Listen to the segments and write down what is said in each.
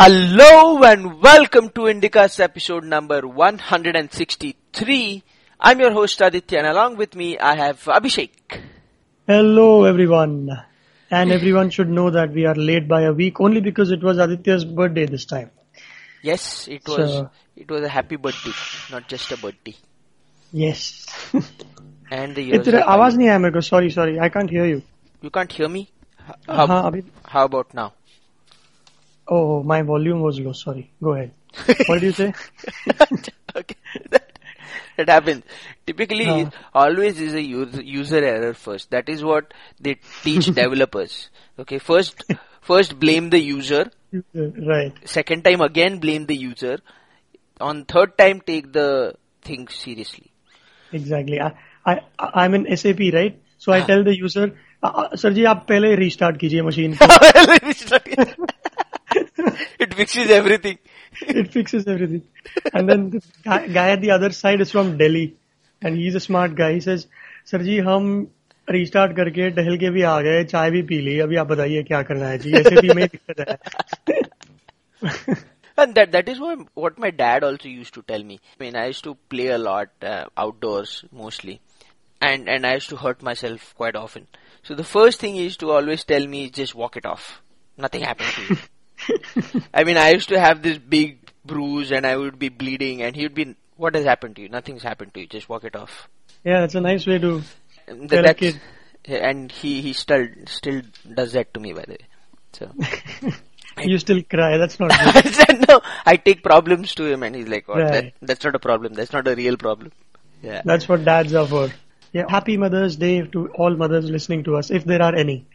Hello and welcome to Indica's episode number 163. I'm your host Aditya and along with me I have Abhishek. Hello everyone. And everyone should know that we are late by a week only because it was Aditya's birthday this time. Yes, it was. So, it was a happy birthday, not just a birthday. Yes. And the years. Sorry, I can't hear you. You can't hear me? How about now? Oh, my volume was low. Sorry. Go ahead. What did you say? Okay. That happens. Typically, always is a user error first. That is what they teach developers. Okay. First blame the user. Right. Second time again blame the user. On third time take the thing seriously. Exactly. I'm in SAP, right? So I tell the user, Sir ji, aap pehle restart kijiye machine. It fixes everything. And then the guy at the other side is from Delhi. And he's a smart guy. He says, Sir ji, hum restart karke Delhi ke bhi aa gaye, chai bhi pee li. Abhi aap bataiye kya karna hai ji. SAP mein dikkat hai. And that is what my dad also used to tell me. I mean, I used to play a lot outdoors mostly. And I used to hurt myself quite often. So the first thing he used to always tell me is just walk it off. Nothing happened to you. I mean, I used to have this big bruise and I would be bleeding and he would be, what has happened to you? Nothing's happened to you. Just walk it off. Yeah, it's a nice way to tell a kid. And he still does that to me, by the way. So you still cry. That's not good. I said, no, I take problems to him and he's like, oh, right. That's not a problem. That's not a real problem. Yeah. That's what dads are for. Yeah. Happy Mother's Day to all mothers listening to us, if there are any.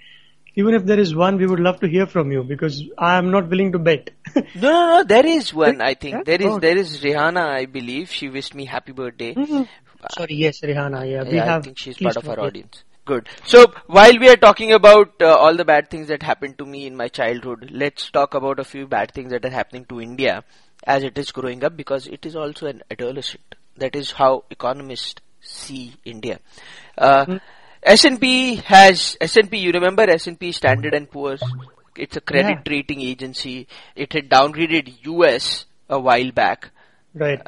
Even if there is one, we would love to hear from you because I am not willing to bet. No, there is one, I think. Yeah? There is Rihanna, I believe. She wished me happy birthday. Mm-hmm. Sorry, yes, Rihanna. Yeah, I think she's part of our audience. Good. So, while we are talking about all the bad things that happened to me in my childhood, let's talk about a few bad things that are happening to India as it is growing up because it is also an adolescent. That is how economists see India. S&P, you remember S&P Standard and Poor's? It's a credit rating agency. It had downgraded US a while back. Right.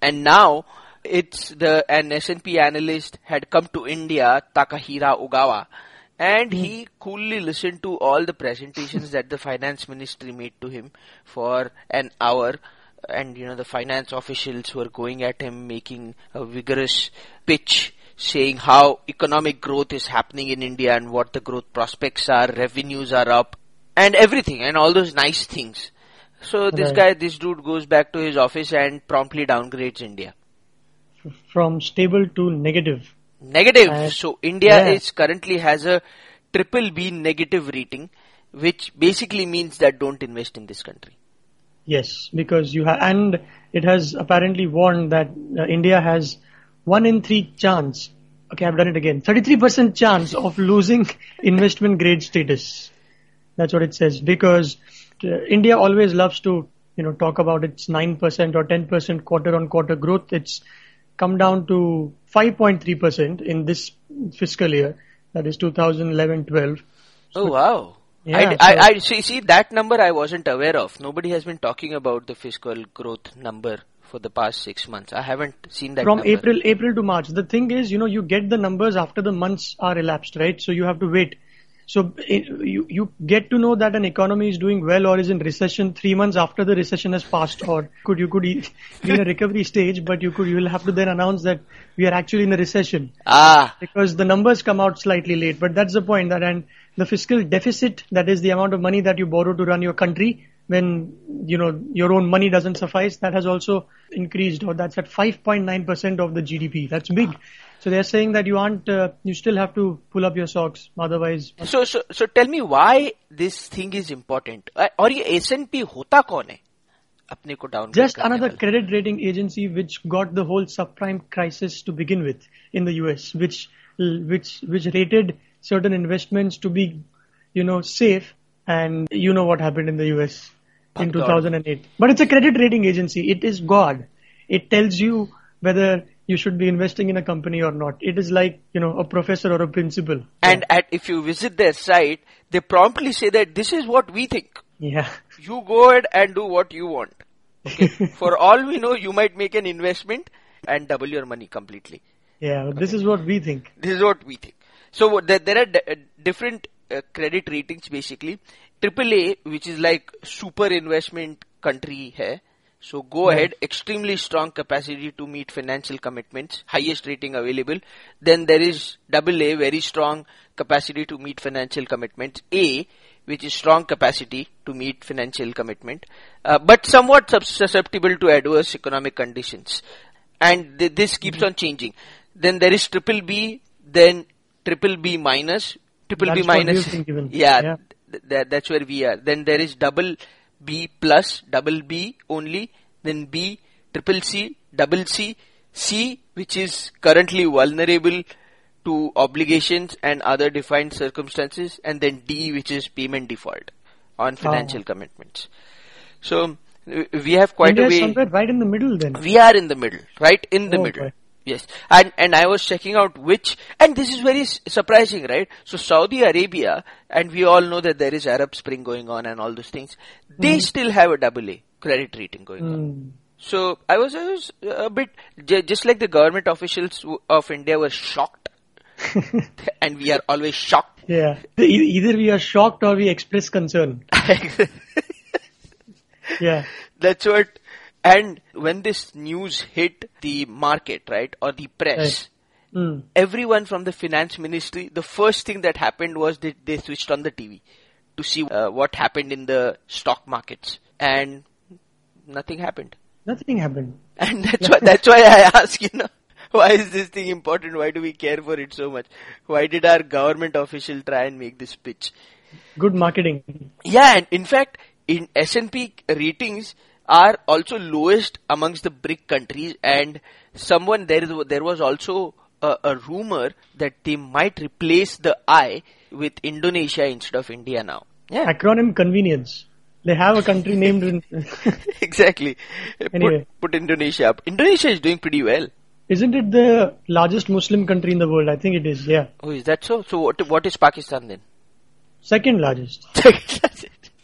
And now an S&P analyst had come to India, Takahira Ogawa, and he coolly listened to all the presentations that the finance ministry made to him for an hour. And, the finance officials were going at him, making a vigorous pitch saying how economic growth is happening in India and what the growth prospects are, revenues are up, and everything, and all those nice things. So this dude goes back to his office and promptly downgrades India. From stable to negative. Negative. So India is currently has a BBB negative rating, which basically means that don't invest in this country. Yes, because and it has apparently warned that India has 1 in 3 chance. Okay, I've done it again. 33% chance of losing investment grade status. That's what it says. Because India always loves to, talk about its 9% or 10% quarter on quarter growth. It's come down to 5.3% in this fiscal year. That is 2011-12. Oh, wow. Yeah, I see that number I wasn't aware of. Nobody has been talking about the fiscal growth number for the past 6 months. I haven't seen that number. From April to March. The thing is, you get the numbers after the months are elapsed, right? So you have to wait. So you get to know that an economy is doing well or is in recession 3 months after the recession has passed, or you could be in a recovery stage, but you will have to then announce that we are actually in a recession. Because the numbers come out slightly late, but that's the point. And the fiscal deficit, that is the amount of money that you borrow to run your country when your own money doesn't suffice, that has also increased, or that's at 5.9% of the GDP. That's big. So they're saying that you aren't, you still have to pull up your socks, otherwise. So tell me why this thing is important. Aur ye S&P hota kaun hai? Apne ko downgrade. Just another credit rating agency which got the whole subprime crisis to begin with in the US, which rated certain investments to be, safe, and you know what happened in the US in 2008. But it's a credit rating agency. It is God. It tells you whether you should be investing in a company or not. It is like, a professor or a principal. And if you visit their site, they promptly say that this is what we think. Yeah. You go ahead and do what you want. Okay. For all we know, you might make an investment and double your money completely. Yeah, okay. This is what we think. This is what we think. So there are different credit ratings basically. AAA, which is like super investment country hai. So go ahead, extremely strong capacity to meet financial commitments, highest rating available. Then there is AA, very strong capacity to meet financial commitments. A, which is strong capacity to meet financial commitment, but somewhat susceptible to adverse economic conditions. And this keeps on changing. Then there is BBB, then BBB-, BBB-. That's where we are. Then there is BB+, BB only, then B, CCC, CC, C, which is currently vulnerable to obligations and other defined circumstances, and then D, which is payment default on financial commitments. So we have quite a way. Somewhere right in the middle then. We are in the middle, right in the middle. Okay. Yes. And I was checking out which, and this is very surprising, right? So Saudi Arabia, and we all know that there is Arab Spring going on and all those things. They still have a AA credit rating going on. So I was a bit, just like the government officials of India were shocked. And we are always shocked. Yeah. Either we are shocked or we express concern. Yeah. That's what. And when this news hit the market, right, or the press, everyone from the finance ministry, the first thing that happened was that they switched on the TV to see what happened in the stock markets, and nothing happened. Nothing happened. And that's why I ask, why is this thing important? Why do we care for it so much? Why did our government official try and make this pitch? Good marketing. Yeah, and in fact, in S&P ratings, are also lowest amongst the BRIC countries, and there was also a rumor that they might replace the I with Indonesia instead of India now. Yeah. Acronym convenience. They have a country named in exactly. Anyway. Put Indonesia up. Indonesia is doing pretty well. Isn't it the largest Muslim country in the world? I think it is. Yeah. Oh, is that so? So what is Pakistan then? Second largest.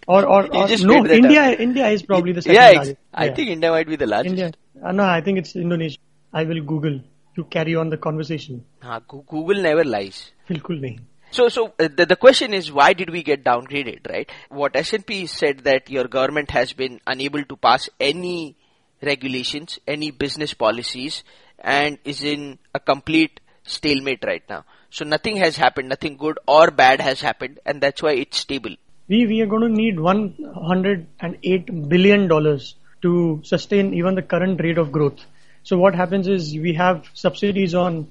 Or India is probably the second largest. I think India might be the largest. India. No, I think it's Indonesia. I will Google to carry on the conversation. Google never lies. Bilkul nahi. So the question is, why did we get downgraded, right? What S&P said that your government has been unable to pass any regulations, any business policies, and is in a complete stalemate right now. So nothing has happened, nothing good or bad has happened, and that's why it's stable. We are going to need $108 billion to sustain even the current rate of growth. So what happens is we have subsidies on,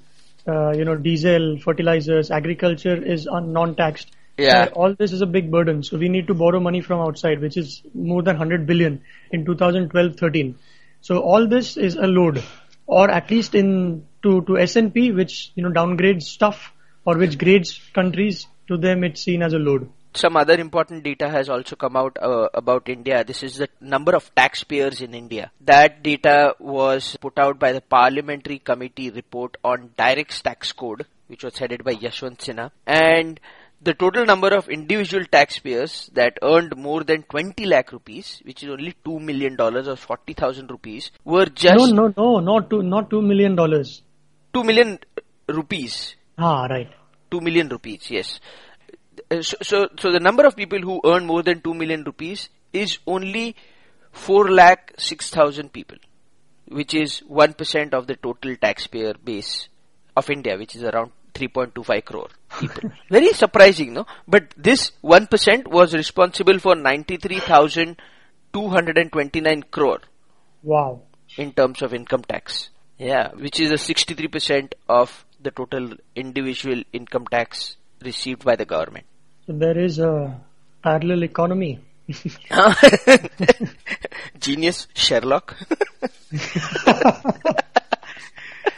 diesel, fertilizers, agriculture is non-taxed. Yeah. All this is a big burden. So we need to borrow money from outside, which is more than 100 billion in 2012-13. So all this is a load, or at least to S&P, which, downgrades stuff or which grades countries, to them it's seen as a load. Some other important data has also come out about India. This is the number of taxpayers in India. That data was put out by the Parliamentary Committee report on direct tax code, which was headed by Yashwant Sinha. And the total number of individual taxpayers that earned more than 20 lakh rupees, which is only $2 million or 40,000 rupees, were just... No, not $2 million. 2 million rupees. Ah, right. 2 million rupees, yes. So the number of people who earn more than 2 million rupees is only 4,06,000 people, which is 1% of the total taxpayer base of India, which is around 3.25 crore people. Very surprising, no? But this 1% was responsible for 93,229 crore. Wow. In terms of income tax. Yeah, which is a 63% of the total individual income tax received by the government. So there is a parallel economy. Genius Sherlock.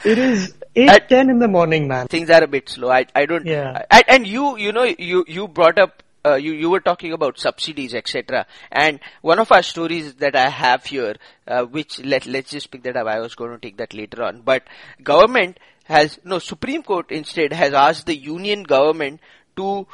It is 8:10 in the morning, man. Things are a bit slow. And you brought up, you were talking about subsidies, etc. And one of our stories that I have here, which let's just pick that up. I was going to take that later on. But Supreme Court instead has asked the union government to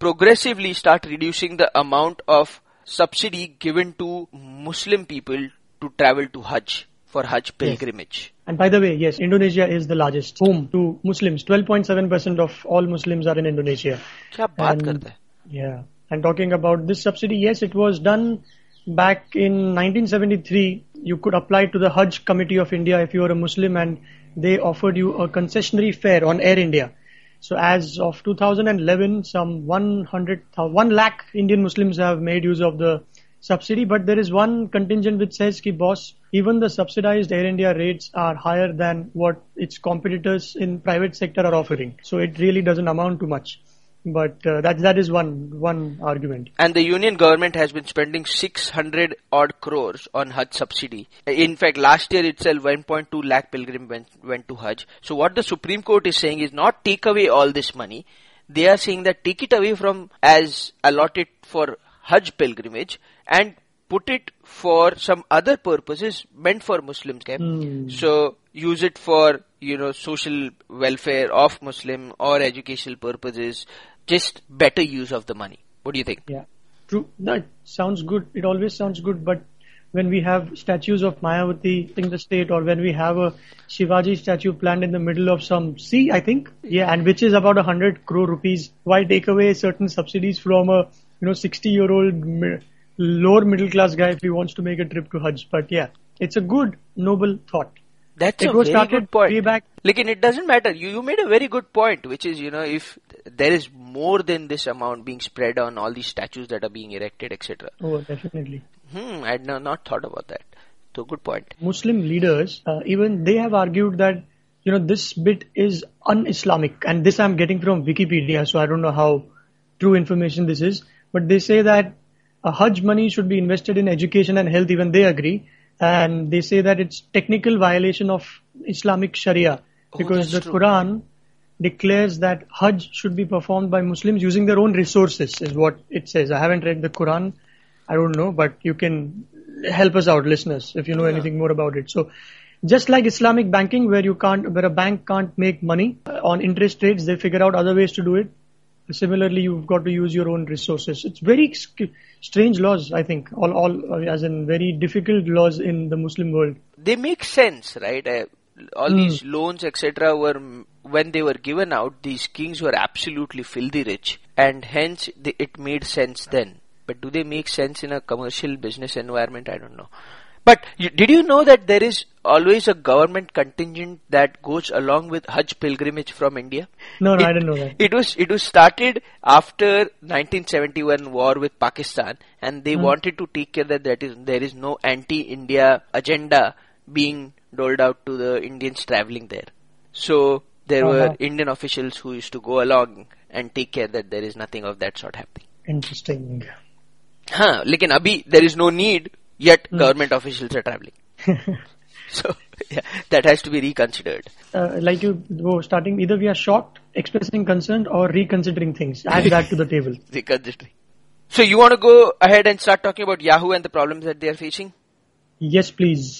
progressively start reducing the amount of subsidy given to Muslim people to travel to Hajj, for Hajj pilgrimage. Yes. And by the way, yes, Indonesia is the largest home to Muslims. 12.7% of all Muslims are in Indonesia. Kya baat karta hai? Yeah. And talking about this subsidy, yes, it was done back in 1973. You could apply to the Hajj Committee of India if you were a Muslim, and they offered you a concessionary fare on Air India. So as of 2011, some 1 lakh Indian Muslims have made use of the subsidy, but there is one contingent which says ki boss, even the subsidized Air India rates are higher than what its competitors in private sector are offering. So it really doesn't amount to much. But that is one argument. And the union government has been spending 600 odd crores on Hajj subsidy. In fact, last year itself 1.2 lakh pilgrims went to Hajj. So what the Supreme Court is saying is not take away all this money. They are saying that take it away from as allotted for Hajj pilgrimage and put it for some other purposes meant for Muslims. So use it for, social welfare of Muslim or educational purposes, just better use of the money. What do you think? Yeah, true. That sounds good. It always sounds good. But when we have statues of Mayavati in the state, or when we have a Shivaji statue planned in the middle of some sea, I think. Yeah. And which is about 100 crore rupees. Why take away certain subsidies from a, 60-year-old lower middle class guy if he wants to make a trip to Hajj? But yeah, it's a good, noble thought. That's a very good point. Like, it doesn't matter. You made a very good point, which is, if there is more than this amount being spread on all these statues that are being erected, etc. Oh, definitely. I had not thought about that. So, good point. Muslim leaders, even they have argued that, this bit is un-Islamic. And this I'm getting from Wikipedia, so I don't know how true information this is. But they say that Hajj money should be invested in education and health. Even they agree. And they say that it's technical violation of Islamic Sharia, because the Quran declares that Hajj should be performed by Muslims using their own resources, is what it says. I haven't read the Quran. I don't know, but you can help us out, listeners, if you know anything more about it. So just like Islamic banking, where a bank can't make money on interest rates, they figure out other ways to do it. Similarly, you've got to use your own resources. It's very strange laws, I think, all as in very difficult laws in the Muslim world. They make sense, right? All these loans, etc. were, when they were given out, these kings were absolutely filthy rich, and hence it made sense then. But do they make sense in a commercial business environment? I don't know. But did you know that there is always a government contingent that goes along with Hajj pilgrimage from India? No, I didn't know that. It was started after 1971 war with Pakistan, and they wanted to take care that there is no anti-India agenda being doled out to the Indians traveling there. So there were Indian officials who used to go along and take care that there is nothing of that sort happening. Interesting. Lekin abhi there is no need. Yet government officials are traveling. So yeah, that has to be reconsidered. Like you were starting, either we are shocked, expressing concern, or reconsidering things. Add that to the table. Reconsidering. So you want to go ahead and start talking about Yahoo and the problems that they are facing? Yes, please.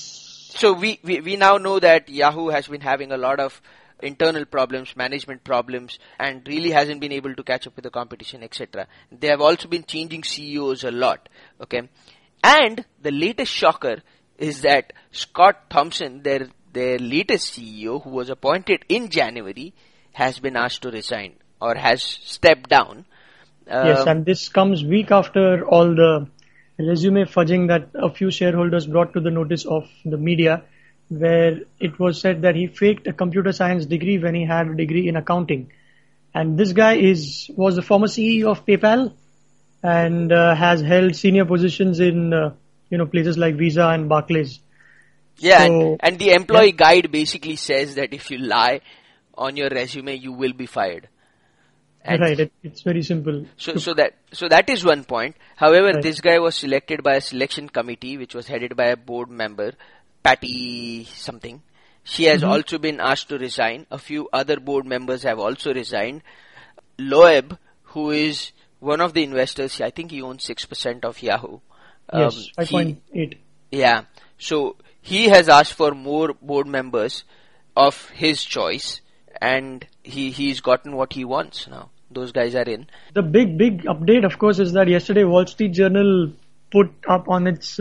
So we now know that Yahoo has been having a lot of internal problems, management problems, and really hasn't been able to catch up with the competition, etc. They have also been changing CEOs a lot. Okay. And the latest shocker is that Scott Thompson, their latest CEO, who was appointed in January, has been asked to resign or has stepped down. Yes, and this comes week after all the resume fudging that a few shareholders brought to the notice of the media, where it was said that he faked a computer science degree when he had a degree in accounting. And this guy was the former CEO of PayPal, and has held senior positions in places like Visa and Barclays. Yeah, so, and the employee guide basically says that if you lie on your resume, you will be fired. And right, it's very simple. So that is one point. However, this guy was selected by a selection committee, which was headed by a board member, Patty something. She has also been asked to resign. A few other board members have also resigned. Loeb, who is one of the investors, I think he owns 6% of Yahoo. Yes, 5.8. Yeah. So he has asked for more board members of his choice, and he's gotten what he wants now. Those guys are in. The big update, of course, is that yesterday Wall Street Journal put up on its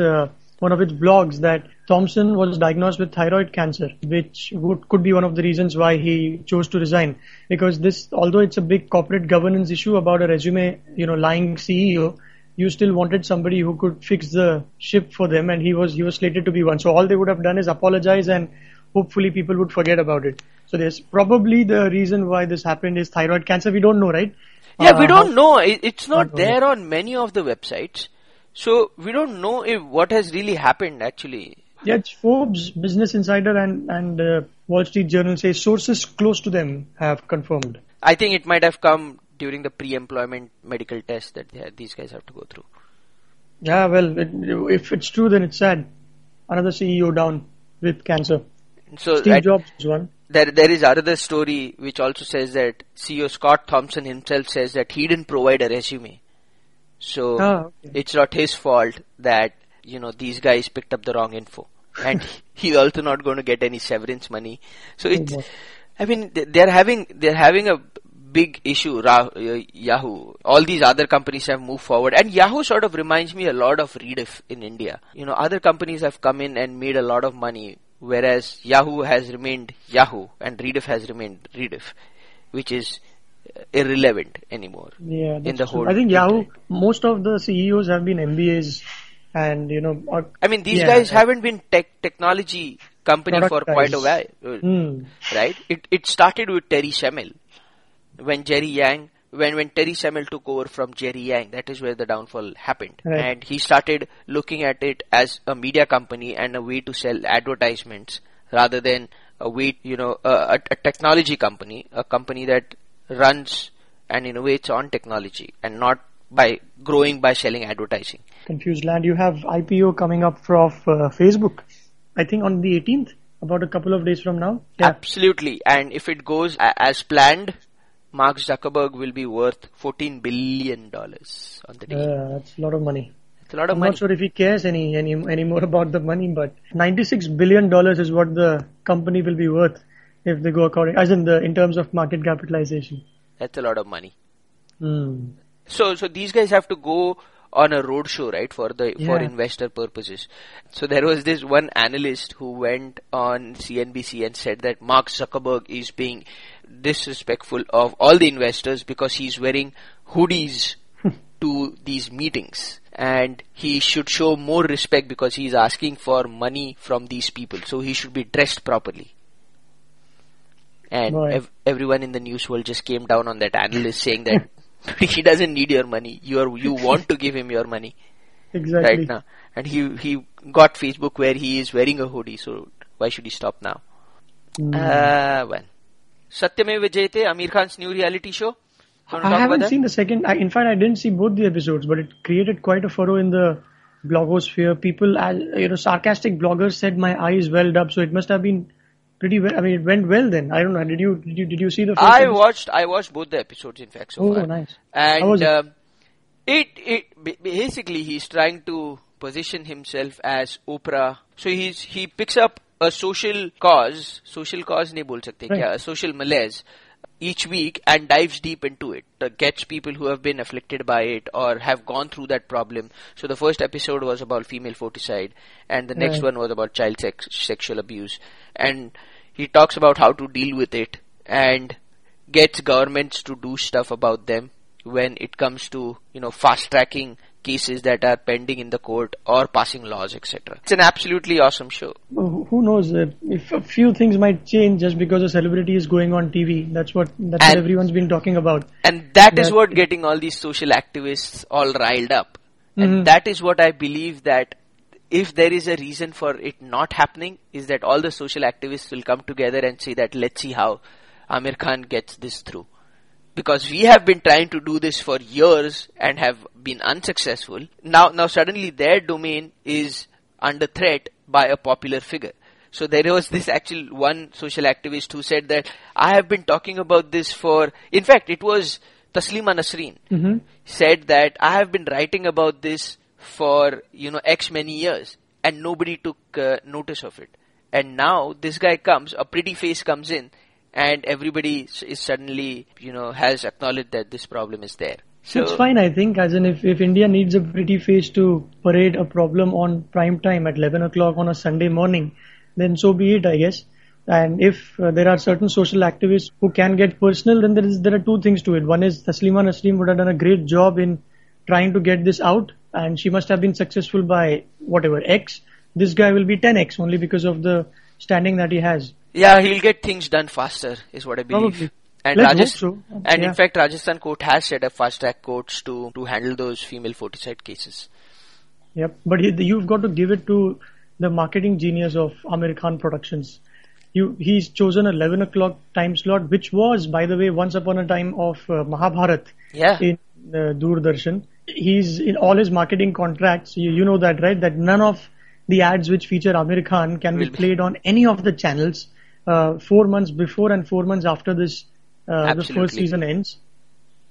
one of its blogs that Thompson was diagnosed with thyroid cancer, which could be one of the reasons why he chose to resign. Because this, although it's a big corporate governance issue about a resume, lying CEO, you still wanted somebody who could fix the ship for them, and he was slated to be one. So all they would have done is apologize, and hopefully people would forget about it. So there's probably the reason why this happened is thyroid cancer. We don't know, right? Yeah, we don't know. It's not there on many of the websites. So we don't know if what has really happened actually. Yeah, Forbes, Business Insider and Wall Street Journal say sources close to them have confirmed. I think it might have come during the pre-employment medical test that these guys have to go through. Yeah, well, if it's true, then it's sad. Another CEO down with cancer. So Steve Jobs is one. There is another story which also says that CEO Scott Thompson himself says that he didn't provide a resume. So It's not his fault that, these guys picked up the wrong info, and he's also not going to get any severance money. So they're having a big issue. Yahoo, all these other companies have moved forward, and Yahoo sort of reminds me a lot of Rediff in India. Other companies have come in and made a lot of money, whereas Yahoo has remained Yahoo and Rediff has remained Rediff, which is irrelevant anymore. Yeah, in the whole, I think Yahoo, most of the CEOs have been MBAs, and these guys haven't been technology company for quite a while, right? It started with Terry Semmel when Jerry Yang, when Terry Semmel took over from Jerry Yang, that is where the downfall happened. Right. And he started looking at it as a media company and a way to sell advertisements rather than a way, a technology company, a company that runs and innovates on technology and not by growing by selling advertising. Confused land. You have IPO coming up from Facebook, I think on the 18th, about a couple of days from now. Yeah. Absolutely. And if it goes as planned, Mark Zuckerberg will be worth $14 billion on the day. That's a lot of money. I'm not sure if he cares any more about the money, but $96 billion is what the company will be worth if they go according, as in terms of market capitalization. That's a lot of money. Mm. So these guys have to go on a roadshow, right, for investor purposes. So there was this one analyst who went on CNBC and said that Mark Zuckerberg is being disrespectful of all the investors because he's wearing hoodies to these meetings, and he should show more respect because he's asking for money from these people. So he should be dressed properly. And everyone in the news world just came down on that analyst saying that he doesn't need your money. You want to give him your money exactly right now. And he got Facebook where he is wearing a hoodie. So why should he stop now? Satyamev Jayate, Aamir Khan's new reality show. I haven't seen the second. In fact, I didn't see both the episodes, but it created quite a furrow in the blogosphere. People, sarcastic bloggers said my eyes welled up. So it must have been pretty well. I mean, it went well then. I don't know. Did you see the first episode? I watched both the episodes, in fact, so far. Oh, nice. And it basically he's trying to position himself as Oprah. So he picks up a social cause nahi bol sakte kya, a social malaise each week and dives deep into it. Gets people who have been afflicted by it or have gone through that problem. So the first episode was about female foeticide, and the next one was about child sexual abuse. And he talks about how to deal with it and gets governments to do stuff about them when it comes to, fast tracking cases that are pending in the court or passing laws, etc. It's an absolutely awesome show. Who knows? If a few things might change just because a celebrity is going on TV. That's what everyone's been talking about. And that is what getting all these social activists all riled up. Mm-hmm. And that is what I believe, that if there is a reason for it not happening, is that all the social activists will come together and say that let's see how Aamir Khan gets this through. Because we have been trying to do this for years and have been unsuccessful. Now suddenly their domain is under threat by a popular figure. So there was this actual one social activist who said that I have been talking about this for... In fact, it was Taslima Nasrin said that I have been writing about this for, X many years, and nobody took notice of it. And now this guy comes, a pretty face comes in, and everybody is suddenly, has acknowledged that this problem is there. So it's fine, I think, as in if India needs a pretty face to parade a problem on prime time at 11 o'clock on a Sunday morning, then so be it, I guess. And if there are certain social activists who can get personal, then there are two things to it. One is Taslima Nasrin would have done a great job in trying to get this out, and she must have been successful by whatever X. This guy will be 10X only because of the standing that he has. Yeah, he'll get things done faster is what I believe. Probably. And in fact, Rajasthan court has set up fast-track courts to handle those female foeticide cases. Yep, but you've got to give it to the marketing genius of Aamir Khan Productions. He's chosen 11 o'clock time slot, which was, by the way, once upon a time of Mahabharat in Doordarshan. He's in all his marketing contracts, you know that, right? That none of the ads which feature Aamir Khan can be played on any of the channels 4 months before and 4 months after this. The first season ends,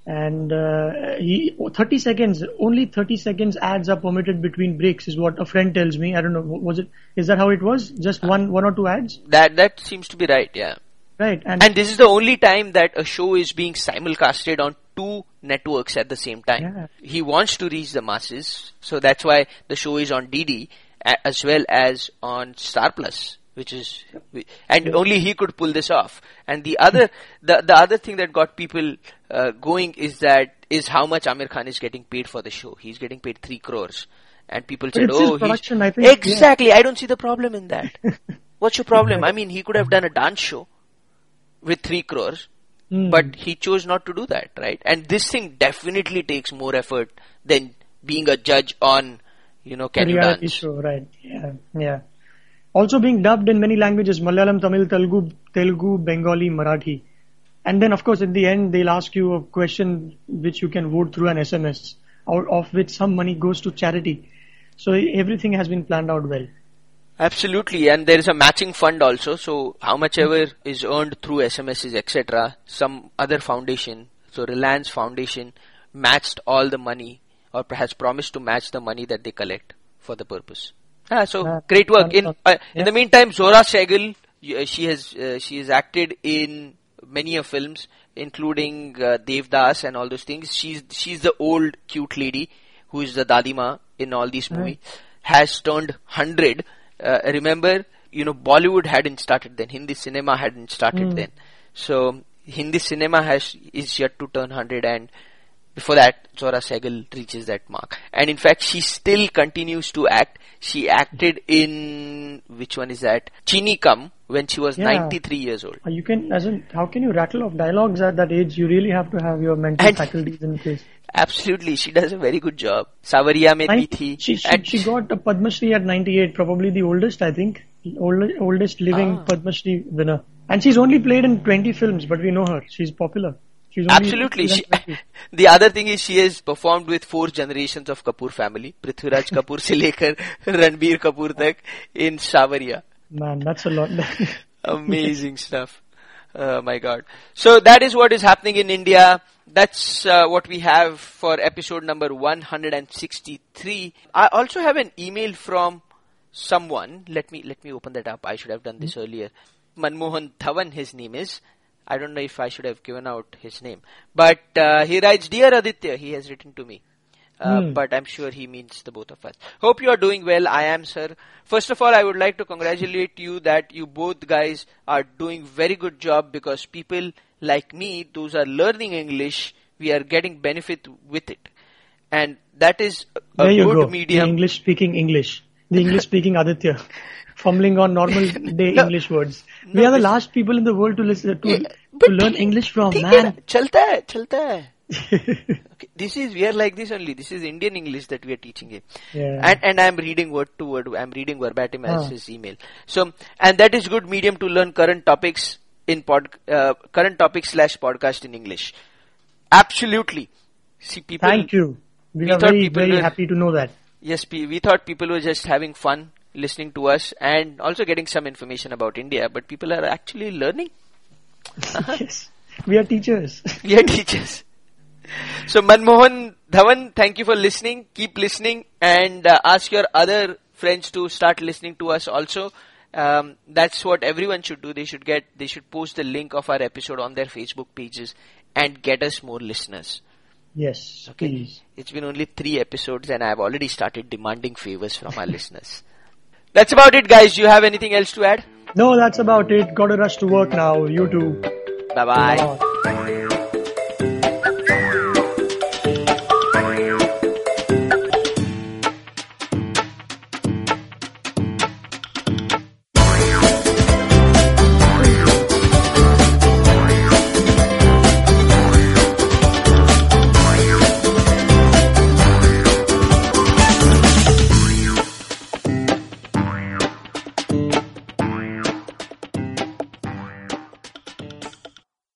and 30 seconds, only 30 seconds ads are permitted between breaks is what a friend tells me. I don't know, is that how it was? Just one or two ads? That seems to be right, yeah. Right. And this is the only time that a show is being simulcasted on two networks at the same time. Yeah. He wants to reach the masses, so that's why the show is on DD as well as on Star Plus. Only he could pull this off. And the other thing that got people going is how much Aamir Khan is getting paid for the show. He's getting paid 3 crores, and people said, "Oh, production, I think, exactly." Yeah. I don't see the problem in that. What's your problem? I mean, he could have done a dance show with 3 crores, but he chose not to do that, right? And this thing definitely takes more effort than being a judge on, can you dance? Show, right? Yeah, yeah. Also being dubbed in many languages, Malayalam, Tamil, Telugu, Bengali, Marathi. And then, of course, at the end, they'll ask you a question which you can vote through an SMS, out of which some money goes to charity. So everything has been planned out well. Absolutely. And there is a matching fund also. So how much ever is earned through SMSs, etc., some other foundation, so Reliance Foundation, matched all the money or perhaps promised to match the money that they collect for the purpose. So great work. In the meantime, Zohra Sehgal, she has acted in many of films, including Devdas and all those things. She's the old cute lady who is the Dadima in all these movies. Has turned 100. Remember, Bollywood hadn't started then. Hindi cinema hadn't started then. So Hindi cinema is yet to turn 100, and before that, Zohra Sehgal reaches that mark. And in fact, she still continues to act. She acted in, which one is that? Chini Kam, when she was 93 years old. How can you rattle off dialogues at that age? You really have to have your mental faculties in place. Absolutely. She does a very good job. Savariya mein bhi thi. She got a Padmashri at 98, probably the oldest, I think. Oldest living Padmashri winner. And she's only played in 20 films, but we know her. She's popular. Absolutely. The other thing is she has performed with 4 generations of Kapoor family. Prithviraj Kapoor se lekar Ranbir Kapoor tak in Savariya. Man, that's a lot. Amazing stuff. Oh my God. So that is what is happening in India. That's what we have for episode number 163. I also have an email from someone. Let me open that up. I should have done this earlier. Manmohan Dhawan, his name is. I don't know if I should have given out his name. But he writes, "Dear Aditya," he has written to me. But I'm sure he means the both of us. "Hope you are doing well." I am, sir. "First of all, I would like to congratulate you that you both guys are doing very good job, because people like me, those are learning English, we are getting benefit with it. And that is a good medium." The English-speaking Aditya. Fumbling on normal day English words. We are the last people in the world to listen to learn English from, man. Chalta hai. Okay, we are like this only. This is Indian English that we are teaching here. Yeah. And I'm reading word to word. I'm reading verbatim as his email. So, and that is good medium to learn current topics /podcast in English. Absolutely. See, people. Thank you. We are very, very happy to know that. Yes, we thought people were just having fun listening to us and also getting some information about India, but people are actually learning. Yes, we are teachers. So Manmohan Dhawan, thank you for listening. Keep listening, and ask your other friends to start listening to us also. That's what everyone should do. They should post the link of our episode on their Facebook pages and get us more listeners. Yes, okay. Please. It's been only 3 episodes and I've already started demanding favors from our listeners. That's about it, guys. Do you have anything else to add? No, that's about it. Got to rush to work now. You too. Bye-bye. Bye-bye.